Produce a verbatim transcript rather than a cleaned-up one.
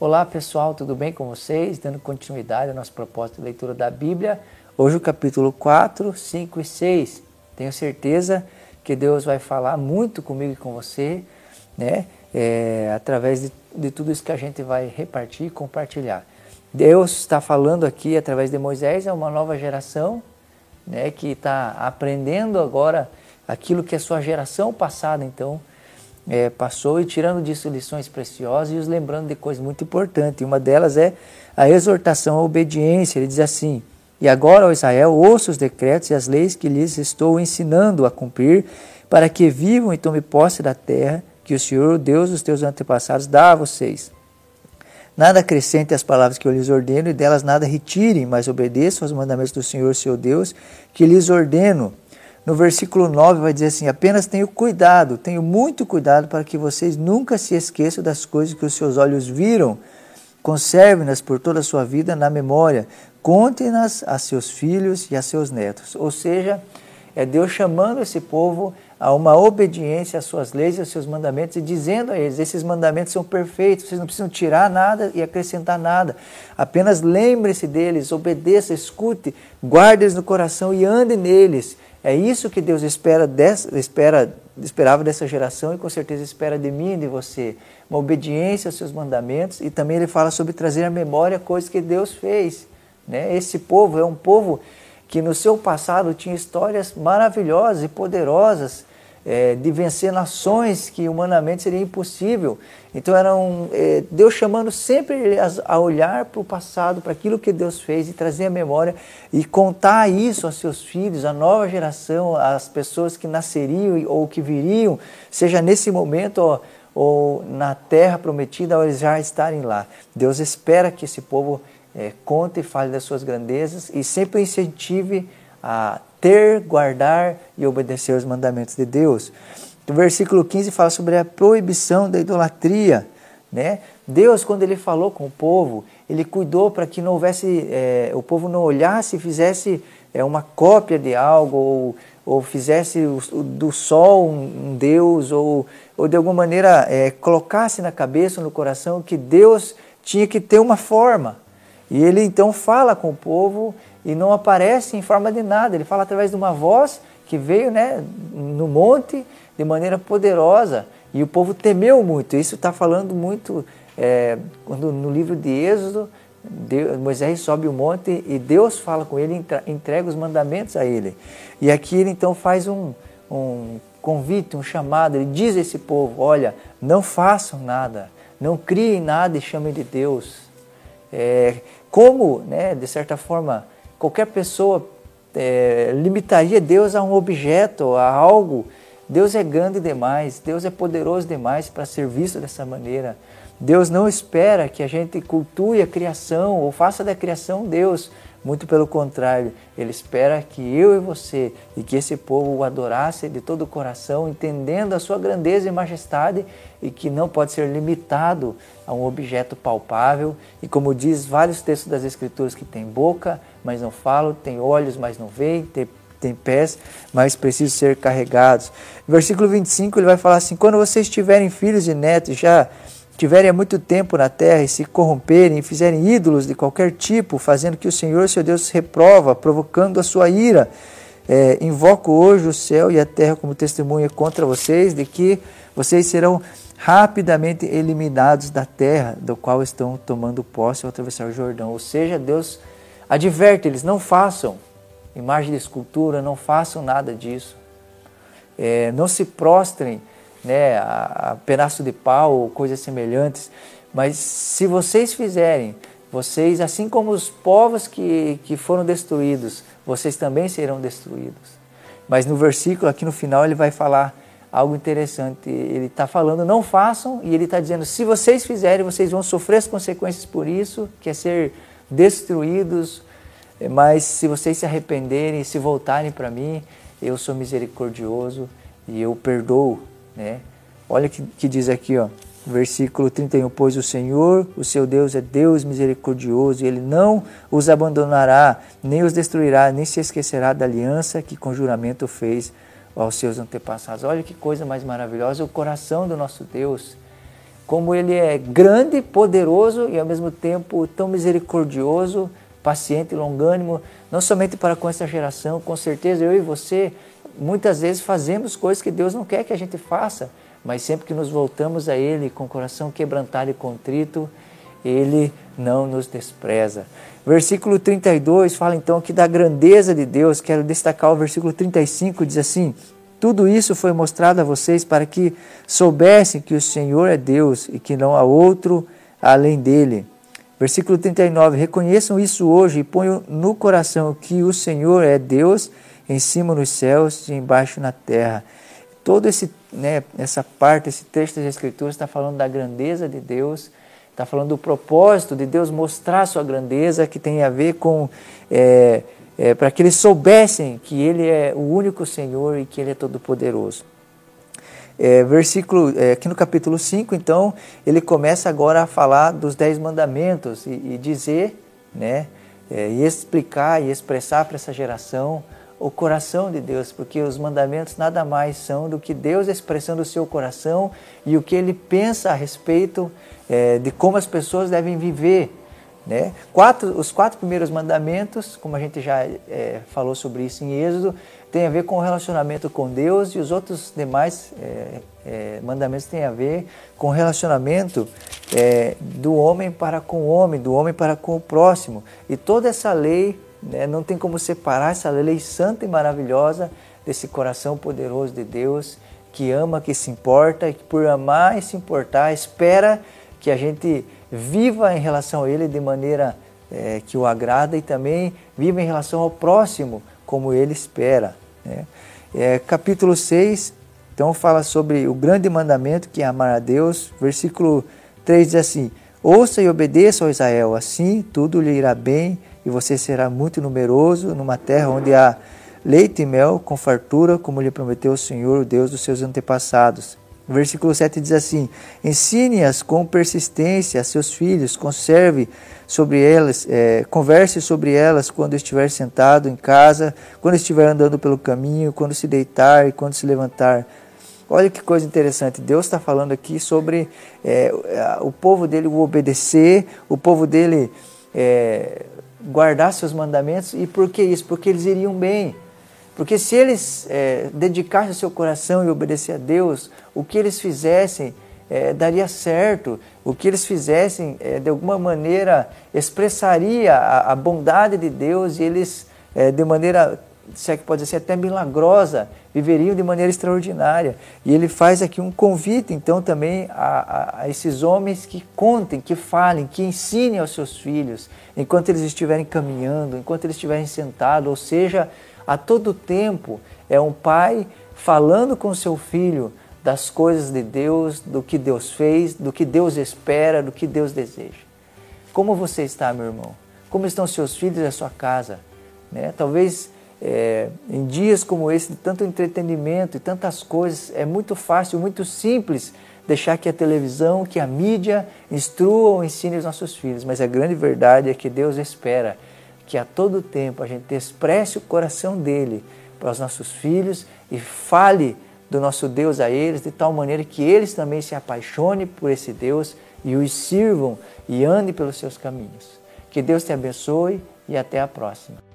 Olá pessoal, tudo bem com vocês? Dando continuidade ao nosso propósito de leitura da Bíblia, hoje o capítulo quatro, cinco e seis. Tenho certeza que Deus vai falar muito comigo e com você, né? É, através de, de tudo isso que a gente vai repartir e compartilhar. Deus está falando aqui através de Moisés, é uma nova geração, né? Que está aprendendo agora aquilo que a sua geração passada, então, É, passou, e tirando disso lições preciosas e os lembrando de coisas muito importantes. Uma delas é a exortação à obediência. Ele diz assim: e agora, ó Israel, ouça os decretos e as leis que lhes estou ensinando a cumprir, para que vivam e tomem posse da terra que o Senhor, o Deus dos teus antepassados, dá a vocês. Nada acrescente às palavras que eu lhes ordeno, e delas nada retirem, mas obedeçam aos mandamentos do Senhor, seu Deus, que lhes ordeno. No versículo nove vai dizer assim: apenas tenho cuidado, tenho muito cuidado para que vocês nunca se esqueçam das coisas que os seus olhos viram. Conservem-nas por toda a sua vida na memória. Contem-nas a seus filhos e a seus netos. Ou seja, é Deus chamando esse povo a uma obediência às suas leis e aos seus mandamentos, e dizendo a eles: esses mandamentos são perfeitos, vocês não precisam tirar nada e acrescentar nada. Apenas lembre-se deles, obedeça, escute, guarde-os no coração e ande neles. É isso que Deus espera, dessa, espera, esperava dessa geração, e com certeza espera de mim e de você. Uma obediência aos seus mandamentos. E também ele fala sobre trazer à memória coisas que Deus fez, né? Esse povo é um povo que no seu passado tinha histórias maravilhosas e poderosas, é, de vencer nações que humanamente seria impossível. Então era um, é, Deus chamando sempre a olhar para o passado, para aquilo que Deus fez, e trazer a memória e contar isso aos seus filhos, à nova geração, às pessoas que nasceriam ou que viriam, seja nesse momento ou, ou na terra prometida, ou eles já estarem lá. Deus espera que esse povo é, conte e fale das suas grandezas, e sempre incentive a ter, guardar e obedecer os mandamentos de Deus. O versículo quinze fala sobre a proibição da idolatria, né? Deus, quando ele falou com o povo, ele cuidou para que não houvesse, é, o povo não olhasse e fizesse é, uma cópia de algo, ou, ou fizesse o, o, do sol um, um Deus, ou, ou de alguma maneira é, colocasse na cabeça ou no coração que Deus tinha que ter uma forma. E ele então fala com o povo e não aparece em forma de nada. Ele fala através de uma voz que veio, né, no monte de maneira poderosa, e o povo temeu muito. Isso está falando muito é, quando no livro de Êxodo, Deus, Moisés sobe o monte e Deus fala com ele, entrega os mandamentos a ele. E aqui ele então faz um, um convite, um chamado. Ele diz a esse povo: olha, não façam nada, não criem nada e chamem de Deus. É, como, né, de certa forma, qualquer pessoa é, limitaria Deus a um objeto, a algo. Deus é grande demais, Deus é poderoso demais para ser visto dessa maneira. Deus não espera que a gente cultue a criação ou faça da criação Deus. Muito pelo contrário, ele espera que eu e você e que esse povo o adorasse de todo o coração, entendendo a sua grandeza e majestade, e que não pode ser limitado a um objeto palpável. E como diz vários textos das Escrituras, que tem boca, mas não falam, tem olhos, mas não veem, tem, tem pés, mas precisam ser carregados. No versículo vinte e cinco ele vai falar assim: quando vocês tiverem filhos e netos, já tiverem há muito tempo na terra e se corromperem e fizerem ídolos de qualquer tipo, fazendo que o Senhor, seu Deus, reprova, provocando a sua ira, é, invoco hoje o céu e a terra como testemunha contra vocês, de que vocês serão rapidamente eliminados da terra, do qual estão tomando posse ao atravessar o Jordão. Ou seja, Deus adverte eles: não façam imagem de escultura, não façam nada disso, é, não se prostrem, né, a, a pedaço de pau ou coisas semelhantes. Mas se vocês fizerem, vocês, assim como os povos que, que foram destruídos, vocês também serão destruídos. Mas no versículo, aqui no final, ele vai falar algo interessante. Ele está falando: não façam, e ele está dizendo: se vocês fizerem, vocês vão sofrer as consequências por isso, que é ser destruídos. Mas se vocês se arrependerem, se voltarem para mim, eu sou misericordioso e eu perdoo. É. Olha o que, que diz aqui, ó, versículo trinta e um: pois o Senhor, o seu Deus, é Deus misericordioso, e ele não os abandonará, nem os destruirá, nem se esquecerá da aliança que com juramento fez aos seus antepassados. Olha que coisa mais maravilhosa, o coração do nosso Deus como Ele é grande, poderoso e ao mesmo tempo tão misericordioso, paciente, longânimo, não somente para com essa geração. Com certeza eu e você muitas vezes fazemos coisas que Deus não quer que a gente faça, mas sempre que nos voltamos a Ele com o coração quebrantado e contrito, Ele não nos despreza. Versículo trinta e dois fala então aqui da grandeza de Deus. Quero destacar o versículo trinta e cinco, diz assim: tudo isso foi mostrado a vocês para que soubessem que o Senhor é Deus e que não há outro além dele. Versículo trinta e nove, reconheçam isso hoje e ponham no coração que o Senhor é Deus em cima nos céus e embaixo na terra. Todo esse, né, essa parte, esse texto das Escrituras está falando da grandeza de Deus, está falando do propósito de Deus mostrar sua grandeza, que tem a ver com, é, é, para que eles soubessem que Ele é o único Senhor e que Ele é todo-poderoso. É, versículo, é, aqui no capítulo cinco, então, ele começa agora a falar dos dez mandamentos e, e dizer, né, é, e explicar e expressar para essa geração o coração de Deus, porque os mandamentos nada mais são do que Deus expressando o seu coração e o que Ele pensa a respeito é, de como as pessoas devem viver, né? Quatro, os quatro primeiros mandamentos, como a gente já é, falou sobre isso em Êxodo, tem a ver com o relacionamento com Deus, e os outros demais é, é, mandamentos têm a ver com o relacionamento é, do homem para com o homem, do homem para com o próximo. E toda essa lei, não tem como separar essa lei santa e maravilhosa desse coração poderoso de Deus, que ama, que se importa, e que por amar e se importar, espera que a gente viva em relação a Ele de maneira é, que o agrada, e também viva em relação ao próximo, como Ele espera, né? É, capítulo seis, então, fala sobre o grande mandamento, que é amar a Deus. Versículo três diz assim: ouça e obedeça, ó Israel, assim tudo lhe irá bem, e você será muito numeroso numa terra onde há leite e mel, com fartura, como lhe prometeu o Senhor, o Deus dos seus antepassados. O versículo sete diz assim: ensine-as com persistência a seus filhos, conserve sobre elas, é, converse sobre elas quando estiver sentado em casa, quando estiver andando pelo caminho, quando se deitar e quando se levantar. Olha que coisa interessante, Deus está falando aqui sobre é, o povo dele o obedecer, o povo dele é, guardar seus mandamentos. E por que isso? Porque eles iriam bem. Porque se eles é, dedicassem o seu coração e obedecer a Deus, o que eles fizessem é, daria certo, o que eles fizessem é, de alguma maneira expressaria a, a bondade de Deus, e eles é, de maneira, se é que pode ser até milagrosa, viveriam de maneira extraordinária. E ele faz aqui um convite, então, também a, a, a esses homens que contem, que falem, que ensinem aos seus filhos, enquanto eles estiverem caminhando, enquanto eles estiverem sentados, ou seja, a todo tempo é um pai falando com seu filho das coisas de Deus, do que Deus fez, do que Deus espera, do que Deus deseja. Como você está, meu irmão? Como estão seus filhos e a sua casa? Né? Talvez... É, em dias como esse, de tanto entretenimento e tantas coisas, é muito fácil, muito simples deixar que a televisão, que a mídia instrua ou ensine os nossos filhos. Mas a grande verdade é que Deus espera que a todo tempo a gente expresse o coração dele para os nossos filhos e fale do nosso Deus a eles, de tal maneira que eles também se apaixonem por esse Deus e os sirvam e andem pelos seus caminhos. Que Deus te abençoe e até a próxima.